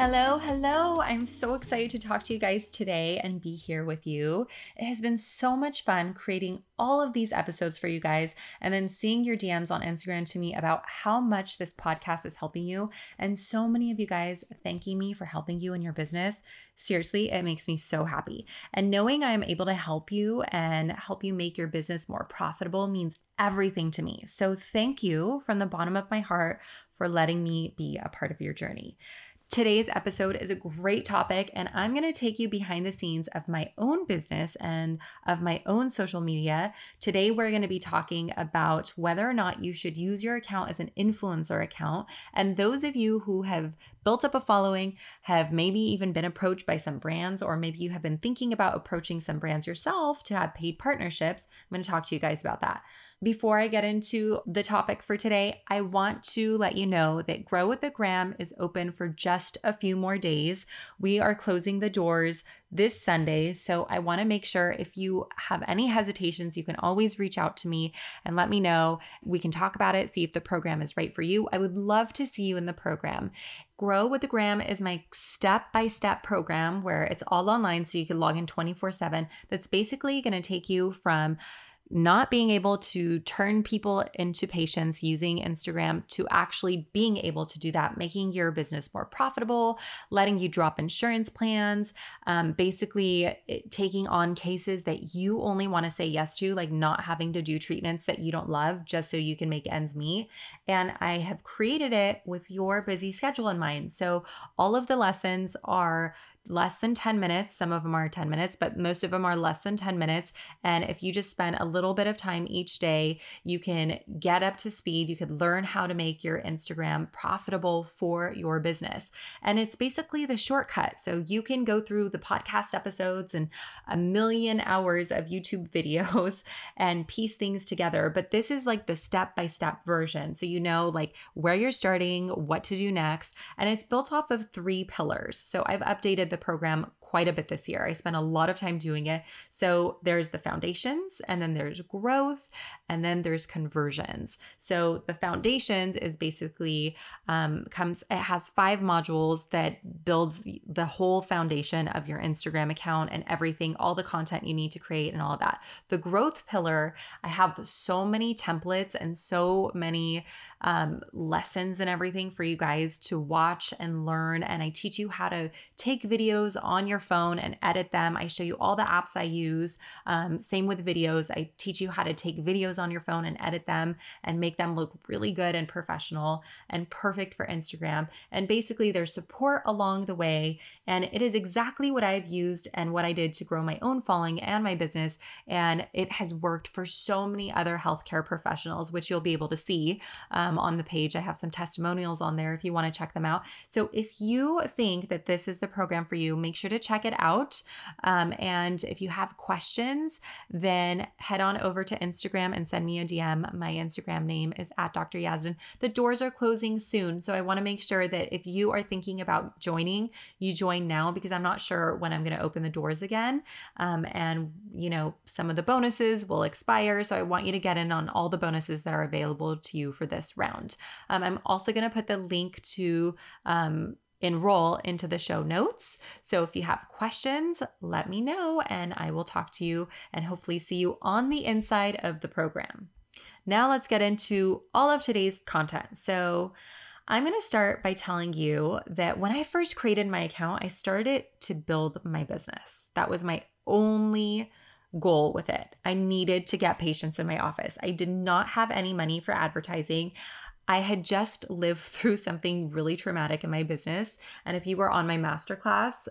Hello. I'm so excited to talk to you guys today and be here with you. It has been so much fun creating all of these episodes for you guys and then seeing your DMs on Instagram to me about how much this podcast is helping you. And so many of you guys thanking me for helping you in your business. Seriously, it makes me so happy. And knowing I'm able to help you and help you make your business more profitable means everything to me. So thank you from the bottom of my heart for letting me be a part of your journey. Today's episode is a great topic, and I'm going to take you behind the scenes of my own business and of my own social media. Today, we're going to be talking about whether or not you should use your account as an influencer account. And those of you who have built up a following, have maybe even been approached by some brands, or maybe you have been thinking about approaching some brands yourself to have paid partnerships, I'm going to talk to you guys about that. Before I get into the topic for today, I want to let you know that Grow with the Gram is open for just a few more days. We are closing the doors this Sunday, so I want to make sure if you have any hesitations, you can always reach out to me and let me know. We can talk about it, see if the program is right for you. I would love to see you in the program. Grow with the Gram is my step-by-step program where it's all online, so you can log in 24/7. That's basically going to take you from not being able to turn people into patients using Instagram to actually being able to do that, making your business more profitable, letting you drop insurance plans, basically taking on cases that you only want to say yes to, like not having to do treatments that you don't love just so you can make ends meet. And I have created it with your busy schedule in mind. So all of the lessons are less than 10 minutes. Some of them are 10 minutes, but most of them are less than 10 minutes. And if you just spend a little bit of time each day, you can get up to speed. You could learn how to make your Instagram profitable for your business. And it's basically the shortcut. So you can go through the podcast episodes and a million hours of YouTube videos and piece things together. But this is like the step-by-step version. So you know like where you're starting, what to do next. And it's built off of 3 pillars. So I've updated the program quite a bit this year. I spent a lot of time doing it. So there's the foundations, and then there's growth, and then there's conversions. So the foundations is basically it has 5 modules that builds the whole foundation of your Instagram account and everything, all the content you need to create and all of that. The growth pillar, I have so many templates and so many lessons and everything for you guys to watch and learn. And I teach you how to take videos on your phone and edit them. I show you all the apps I use. Same with videos. I teach you how to take videos on your phone and edit them and make them look really good and professional and perfect for Instagram. And basically there's support along the way. And it is exactly what I've used and what I did to grow my own following and my business. And it has worked for so many other healthcare professionals, which you'll be able to see on the page. I have some testimonials on there if you want to check them out. So if you think that this is the program for you, make sure to check it out. And if you have questions, then head on over to Instagram and send me a DM. My Instagram name is @Dr. Yazdan. The doors are closing soon. So I want to make sure that if you are thinking about joining, you join now, because I'm not sure when I'm going to open the doors again. And you know, some of the bonuses will expire. So I want you to get in on all the bonuses that are available to you for this round. I'm also going to put the link to enroll into the show notes. So if you have questions, let me know and I will talk to you and hopefully see you on the inside of the program. Now let's get into all of today's content. So I'm going to start by telling you that when I first created my account, I started to build my business. That was my only goal with it. I needed to get patients in my office. I did not have any money for advertising. I had just lived through something really traumatic in my business. And if you were on my masterclass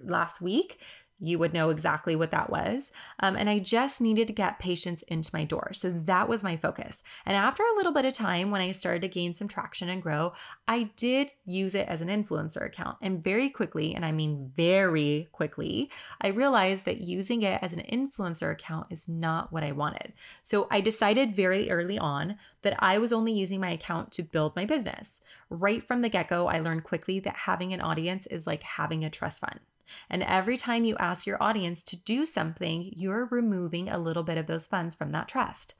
last week, you would know exactly what that was. And I just needed to get patients into my door. So that was my focus. And after a little bit of time, when I started to gain some traction and grow, I did use it as an influencer account. And very quickly, and I mean very quickly, I realized that using it as an influencer account is not what I wanted. So I decided very early on that I was only using my account to build my business. Right from the get-go, I learned quickly that having an audience is like having a trust fund. And every time you ask your audience to do something, you're removing a little bit of those funds from that trust.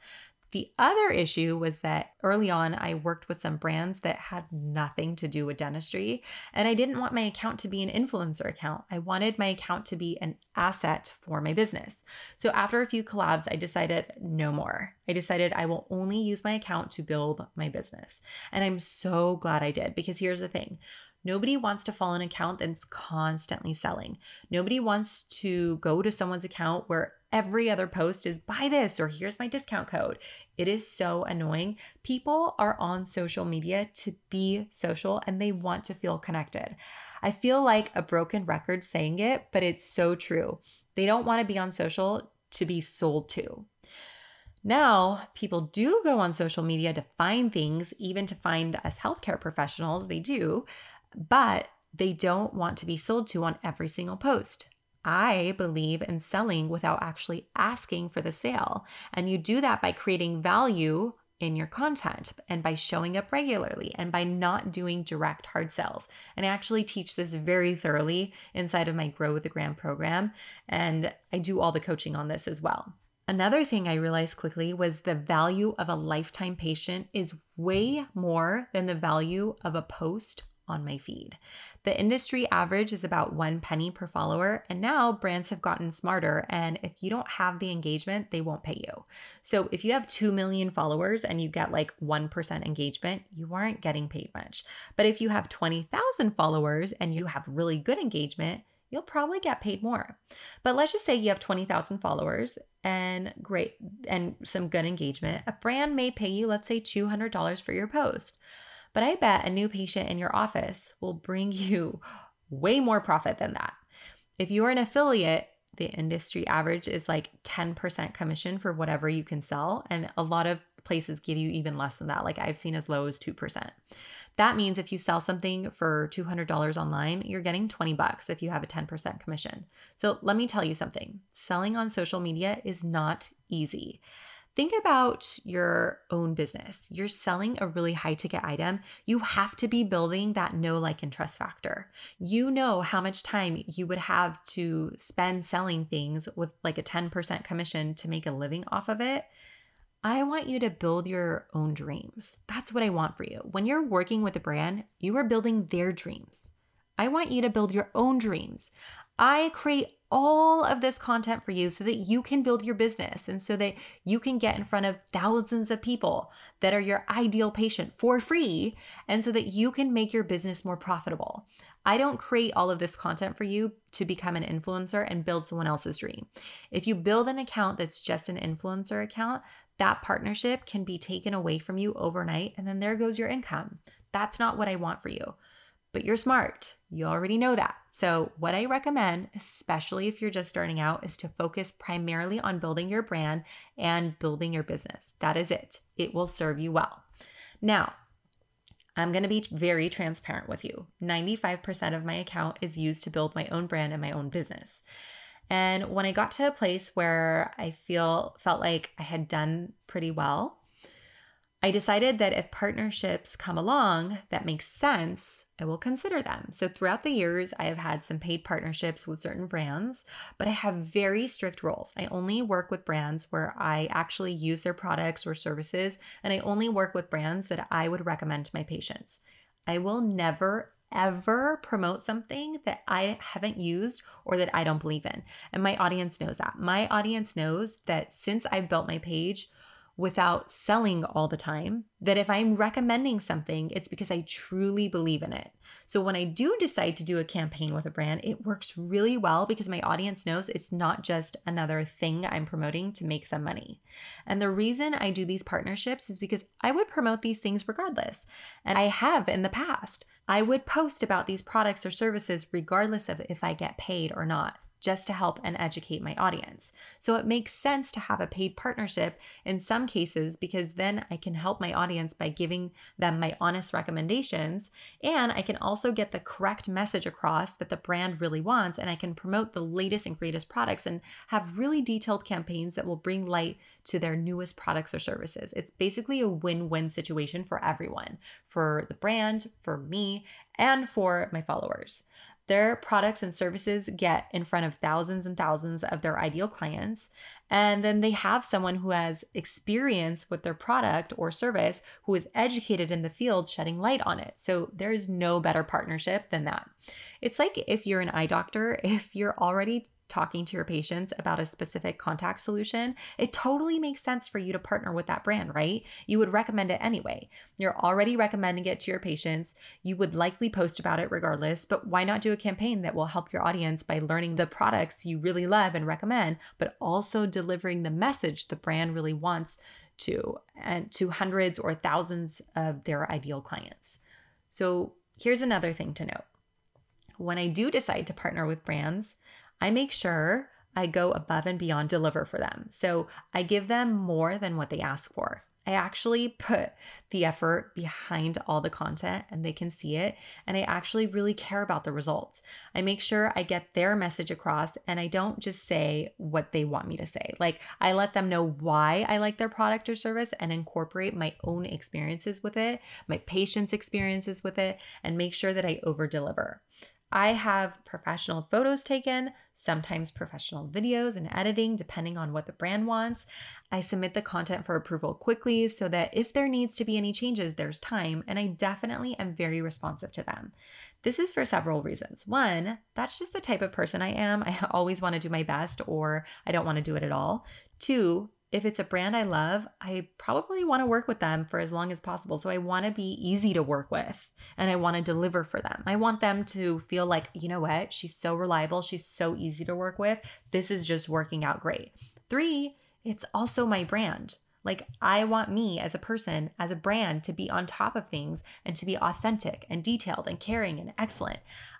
The other issue was that early on, I worked with some brands that had nothing to do with dentistry, and I didn't want my account to be an influencer account. I wanted my account to be an asset for my business. So after a few collabs, I decided no more. I decided I will only use my account to build my business. And I'm so glad I did, because here's the thing. Nobody wants to follow an account that's constantly selling. Nobody wants to go to someone's account where every other post is buy this or here's my discount code. It is so annoying. People are on social media to be social and they want to feel connected. I feel like a broken record saying it, but it's so true. They don't want to be on social to be sold to. Now, people do go on social media to find things, even to find us healthcare professionals, they do. But they don't want to be sold to on every single post. I believe in selling without actually asking for the sale. And you do that by creating value in your content and by showing up regularly and by not doing direct hard sells. And I actually teach this very thoroughly inside of my Grow with the Gram program. And I do all the coaching on this as well. Another thing I realized quickly was the value of a lifetime patient is way more than the value of a post on my feed. The industry average is about 1 penny per follower, and now brands have gotten smarter, and if you don't have the engagement, they won't pay you. So if you have 2 million followers and you get like 1% engagement, you aren't getting paid much. But if you have 20,000 followers and you have really good engagement, you'll probably get paid more. But let's just say you have 20,000 followers and great and some good engagement. A brand may pay you, let's say $200 for your post. But I bet a new patient in your office will bring you way more profit than that. If you're an affiliate, the industry average is like 10% commission for whatever you can sell. And a lot of places give you even less than that. Like I've seen as low as 2%. That means if you sell something for $200 online, you're getting $20 if you have a 10% commission. So let me tell you something. Selling on social media is not easy. Think about your own business. You're selling a really high ticket item. You have to be building that know, like, and trust factor. You know how much time you would have to spend selling things with like a 10% commission to make a living off of it. I want you to build your own dreams. That's what I want for you. When you're working with a brand, you are building their dreams. I want you to build your own dreams. I create all of this content for you so that you can build your business and so that you can get in front of thousands of people that are your ideal patient for free and so that you can make your business more profitable. I don't create all of this content for you to become an influencer and build someone else's dream. If you build an account that's just an influencer account, that partnership can be taken away from you overnight and then there goes your income. That's not what I want for you. But you're smart. You already know that. So what I recommend, especially if you're just starting out, is to focus primarily on building your brand and building your business. That is it. It will serve you well. Now, I'm going to be very transparent with you. 95% of my account is used to build my own brand and my own business. And when I got to a place where I felt like I had done pretty well, I decided that if partnerships come along that make sense, I will consider them. So throughout the years, I have had some paid partnerships with certain brands, but I have very strict rules. I only work with brands where I actually use their products or services, and I only work with brands that I would recommend to my patients. I will never, ever promote something that I haven't used or that I don't believe in. And my audience knows that. My audience knows that since I've built my page, without selling all the time, that if I'm recommending something, it's because I truly believe in it. So when I do decide to do a campaign with a brand, it works really well because my audience knows it's not just another thing I'm promoting to make some money. And the reason I do these partnerships is because I would promote these things regardless. And I have in the past. I would post about these products or services regardless of if I get paid or not. just to help and educate my audience. So it makes sense to have a paid partnership in some cases, because then I can help my audience by giving them my honest recommendations, and I can also get the correct message across that the brand really wants, and I can promote the latest and greatest products and have really detailed campaigns that will bring light to their newest products or services. It's basically a win-win situation for everyone, for the brand, for me, and for my followers. Their products and services get in front of thousands and thousands of their ideal clients, and then they have someone who has experience with their product or service, who is educated in the field, shedding light on it. So there is no better partnership than that. It's like if you're an eye doctor, if you're already talking to your patients about a specific contact solution, it totally makes sense for you to partner with that brand, right? You would recommend it anyway. You're already recommending it to your patients. You would likely post about it regardless, but why not do a campaign that will help your audience by learning the products you really love and recommend, but also delivering the message the brand really wants to, and to hundreds or thousands of their ideal clients. So here's another thing to note. When I do decide to partner with brands, I make sure I go above and beyond deliver for them. So I give them more than what they ask for. I actually put the effort behind all the content and they can see it. And I actually really care about the results. I make sure I get their message across and I don't just say what they want me to say. Like, I let them know why I like their product or service and incorporate my own experiences with it, my patients' experiences with it, and make sure that I over deliver. I have professional photos taken, sometimes professional videos and editing, depending on what the brand wants. I submit the content for approval quickly so that if there needs to be any changes, there's time, and I definitely am very responsive to them. This is for several reasons. One, that's just the type of person I am. I always want to do my best, or I don't want to do it at all. Two, if it's a brand I love, I probably want to work with them for as long as possible. So I want to be easy to work with and I want to deliver for them. I want them to feel like, you know what, she's so reliable. She's so easy to work with. This is just working out great. Three, it's also my brand. Like, I want me as a person, as a brand, to be on top of things and to be authentic and detailed and caring and excellent.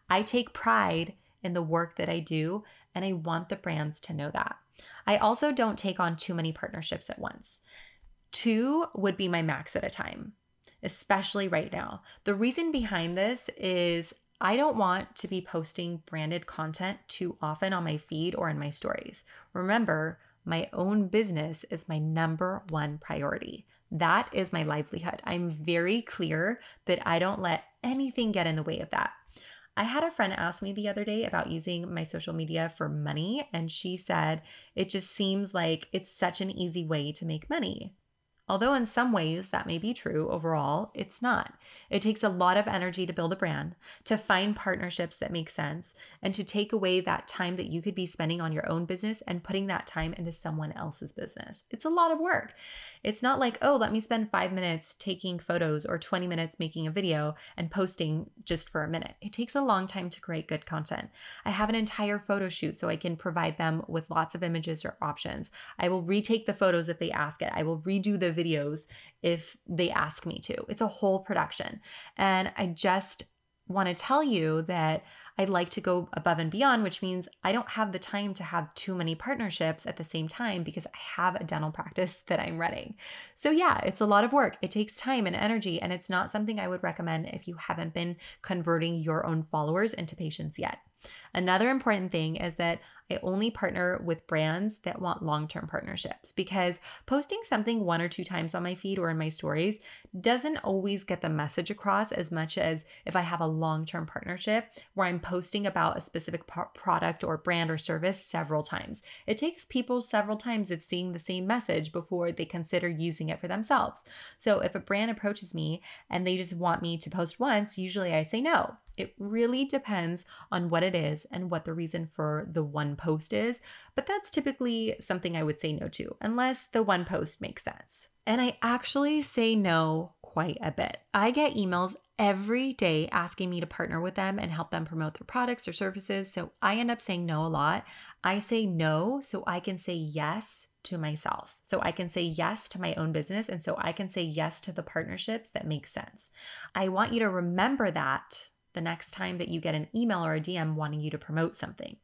I take pride in the work that I do, and I want the brands to know that. I also don't take on too many partnerships at once. 2 would be my max at a time, especially right now. The reason behind this is I don't want to be posting branded content too often on my feed or in my stories. Remember, my own business is my number one priority. That is my livelihood. I'm very clear that I don't let anything get in the way of that. I had a friend ask me the other day about using my social media for money, and she said, it just seems like it's such an easy way to make money. Although in some ways that may be true, overall, it's not. It takes a lot of energy to build a brand, to find partnerships that make sense, and to take away that time that you could be spending on your own business and putting that time into someone else's business. It's a lot of work. It's not like, oh, let me spend 5 minutes taking photos or 20 minutes making a video and posting just for a minute. It takes a long time to create good content. I have an entire photo shoot so I can provide them with lots of images or options. I will retake the photos if they ask it. I will redo the videos if they ask me to. It's a whole production. And I just want to tell you that I like to go above and beyond, which means I don't have the time to have too many partnerships at the same time because I have a dental practice that I'm running. So yeah, it's a lot of work. It takes time and energy, and it's not something I would recommend if you haven't been converting your own followers into patients yet. Another important thing is that I only partner with brands that want long-term partnerships, because posting something 1 or 2 times on my feed or in my stories doesn't always get the message across as much as if I have a long-term partnership where I'm posting about a specific product or brand or service several times. It takes people several times of seeing the same message before they consider using it for themselves. So if a brand approaches me and they just want me to post once, usually I say no. It really depends on what it is and what the reason for the one post is, but that's typically something I would say no to, unless the one post makes sense. And I actually say no quite a bit. I get emails every day asking me to partner with them and help them promote their products or services, so I end up saying no a lot. I say no so I can say yes to myself. So I can say yes to my own business, and so I can say yes to the partnerships that make sense. I want you to remember that the next time that you get an email or a DM wanting you to promote something.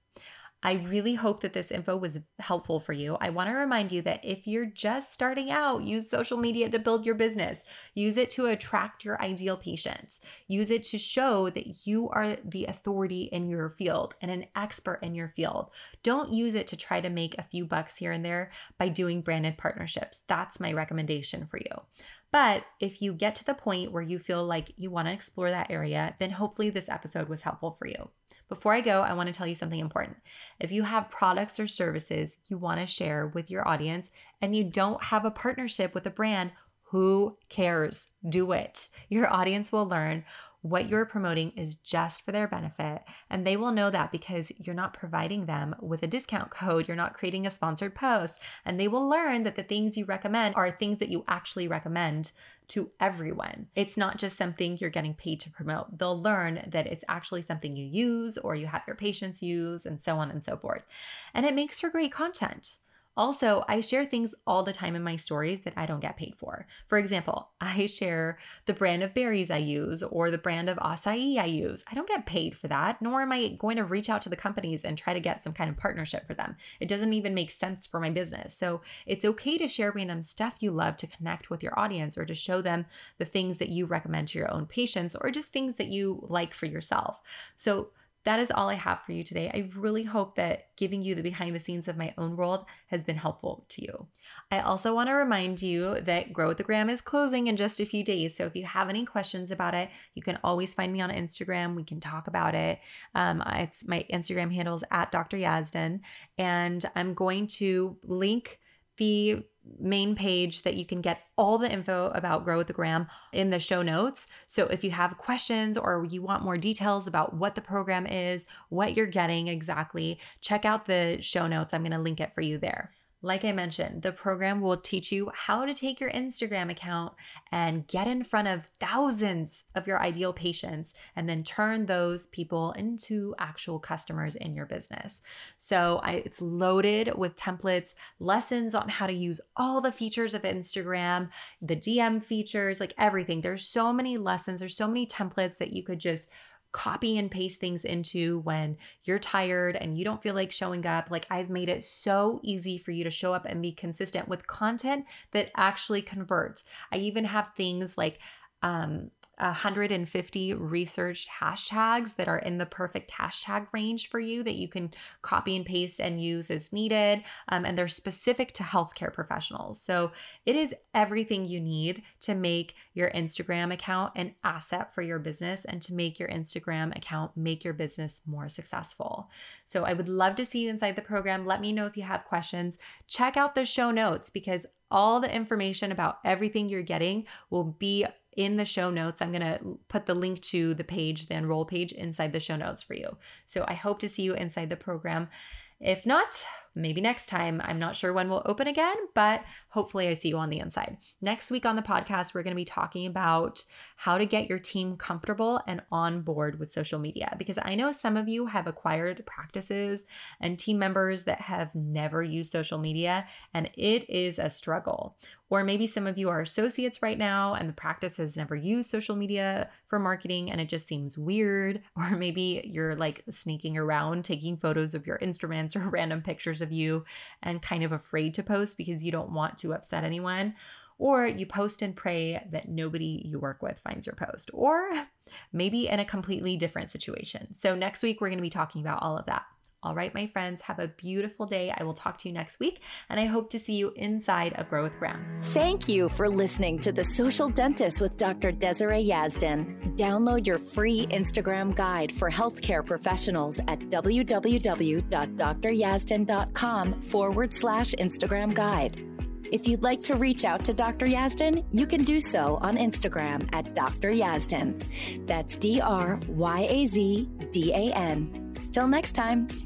I really hope that this info was helpful for you. I want to remind you that if you're just starting out, use social media to build your business. Use it to attract your ideal patients. Use it to show that you are the authority in your field and an expert in your field. Don't use it to try to make a few bucks here and there by doing branded partnerships. That's my recommendation for you. But if you get to the point where you feel like you want to explore that area, then hopefully this episode was helpful for you. Before I go, I want to tell you something important. If you have products or services you want to share with your audience and you don't have a partnership with a brand, who cares? Do it. Your audience will learn what you're promoting is just for their benefit, and they will know that because you're not providing them with a discount code, you're not creating a sponsored post, and they will learn that the things you recommend are things that you actually recommend to everyone. It's not just something you're getting paid to promote. They'll learn that it's actually something you use or you have your patients use, and so on and so forth. And it makes for great content. Also, I share things all the time in my stories that I don't get paid for. For example, I share the brand of berries I use or the brand of acai I use. I don't get paid for that, nor am I going to reach out to the companies and try to get some kind of partnership for them. It doesn't even make sense for my business. So it's okay to share random stuff you love to connect with your audience or to show them the things that you recommend to your own patients or just things that you like for yourself. So that is all I have for you today. I really hope that giving you the behind the scenes of my own world has been helpful to you. I also want to remind you that Grow with the Gram is closing in just a few days. So if you have any questions about it, you can always find me on Instagram. We can talk about it. It's my Instagram handle is at Dr. Yazdan, and I'm going to link the main page that you can get all the info about Grow with the Gram in the show notes. So if you have questions or you want more details about what the program is, what you're getting exactly, check out the show notes. I'm going to link it for you there. Like I mentioned, the program will teach you how to take your Instagram account and get in front of thousands of your ideal patients and then turn those people into actual customers in your business. So it's loaded with templates, lessons on how to use all the features of Instagram, the DM features, like everything. There's so many lessons. There's so many templates that you could just copy and paste things into when you're tired and you don't feel like showing up. Like, I've made it so easy for you to show up and be consistent with content that actually converts. I even have things like 150 researched hashtags that are in the perfect hashtag range for you that you can copy and paste and use as needed. And they're specific to healthcare professionals. So it is everything you need to make your Instagram account an asset for your business and to make your Instagram account make your business more successful. So I would love to see you inside the program. Let me know if you have questions. Check out the show notes because all the information about everything you're getting will be in the show notes. I'm going to put the link to the page, the enroll page, inside the show notes for you. So I hope to see you inside the program. If not, maybe next time. I'm not sure when we'll open again, but hopefully I see you on the inside. Next week on the podcast, we're going to be talking about how to get your team comfortable and on board with social media, because I know some of you have acquired practices and team members that have never used social media, and it is a struggle. Or maybe some of you are associates right now and the practice has never used social media for marketing and it just seems weird. Or maybe you're like sneaking around, taking photos of your instruments or random pictures of you and kind of afraid to post because you don't want to upset anyone. Or you post and pray that nobody you work with finds your post, or maybe in a completely different situation. So next week, we're going to be talking about all of that. All right, my friends, have a beautiful day. I will talk to you next week, and I hope to see you inside of Grow with Gram. Thank you for listening to The Social Dentist with Dr. Desiree Yazdan. Download your free Instagram guide for healthcare professionals at www.dryazdan.com/Instagram guide. If you'd like to reach out to Dr. Yazdan, you can do so on Instagram at Dr. Yazdan. That's DRYAZDAN. Till next time.